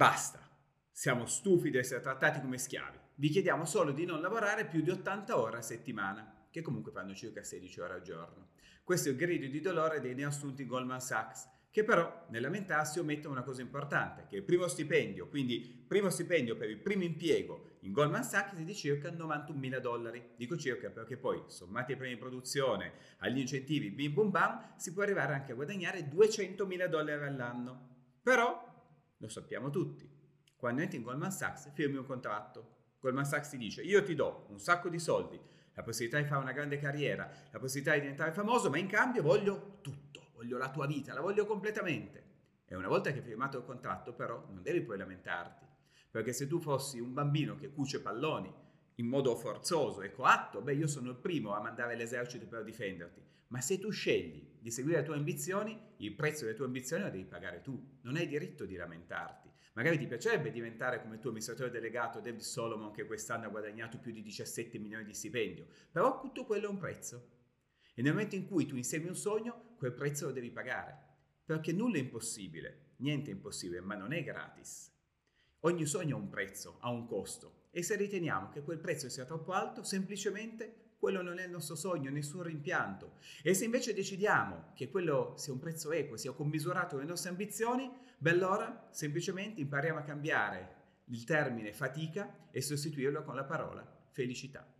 Basta, siamo stufi di essere trattati come schiavi. Vi chiediamo solo di non lavorare più di 80 ore a settimana, che comunque fanno circa 16 ore al giorno. Questo è il grido di dolore dei neoassunti Goldman Sachs, che però nel lamentarsi omettono una cosa importante, che è il primo stipendio, quindi primo stipendio per il primo impiego in Goldman Sachs è di circa $91.000. Dico circa perché poi, sommati ai premi di produzione, agli incentivi, bim bum bam, si può arrivare anche a guadagnare $200.000 all'anno. Però, lo sappiamo tutti, quando entri in Goldman Sachs firmi un contratto. Goldman Sachs ti dice: io ti do un sacco di soldi, la possibilità di fare una grande carriera, la possibilità di diventare famoso, ma in cambio voglio tutto. Voglio la tua vita, la voglio completamente. E una volta che hai firmato il contratto, però, non devi poi lamentarti. Perché se tu fossi un bambino che cuce palloni in modo forzoso e coatto, beh, io sono il primo a mandare l'esercito per difenderti. Ma se tu scegli di seguire le tue ambizioni, il prezzo delle tue ambizioni lo devi pagare tu. Non hai diritto di lamentarti. Magari ti piacerebbe diventare come il tuo amministratore delegato David Solomon, che quest'anno ha guadagnato più di 17 milioni di stipendio. Però tutto quello è un prezzo. E nel momento in cui tu insegui un sogno, quel prezzo lo devi pagare. Perché nulla è impossibile, niente è impossibile, ma non è gratis. Ogni sogno ha un prezzo, ha un costo. E se riteniamo che quel prezzo sia troppo alto, semplicemente quello non è il nostro sogno, nessun rimpianto. E se invece decidiamo che quello sia un prezzo equo, sia commisurato con le nostre ambizioni, beh allora semplicemente impariamo a cambiare il termine fatica e sostituirlo con la parola felicità.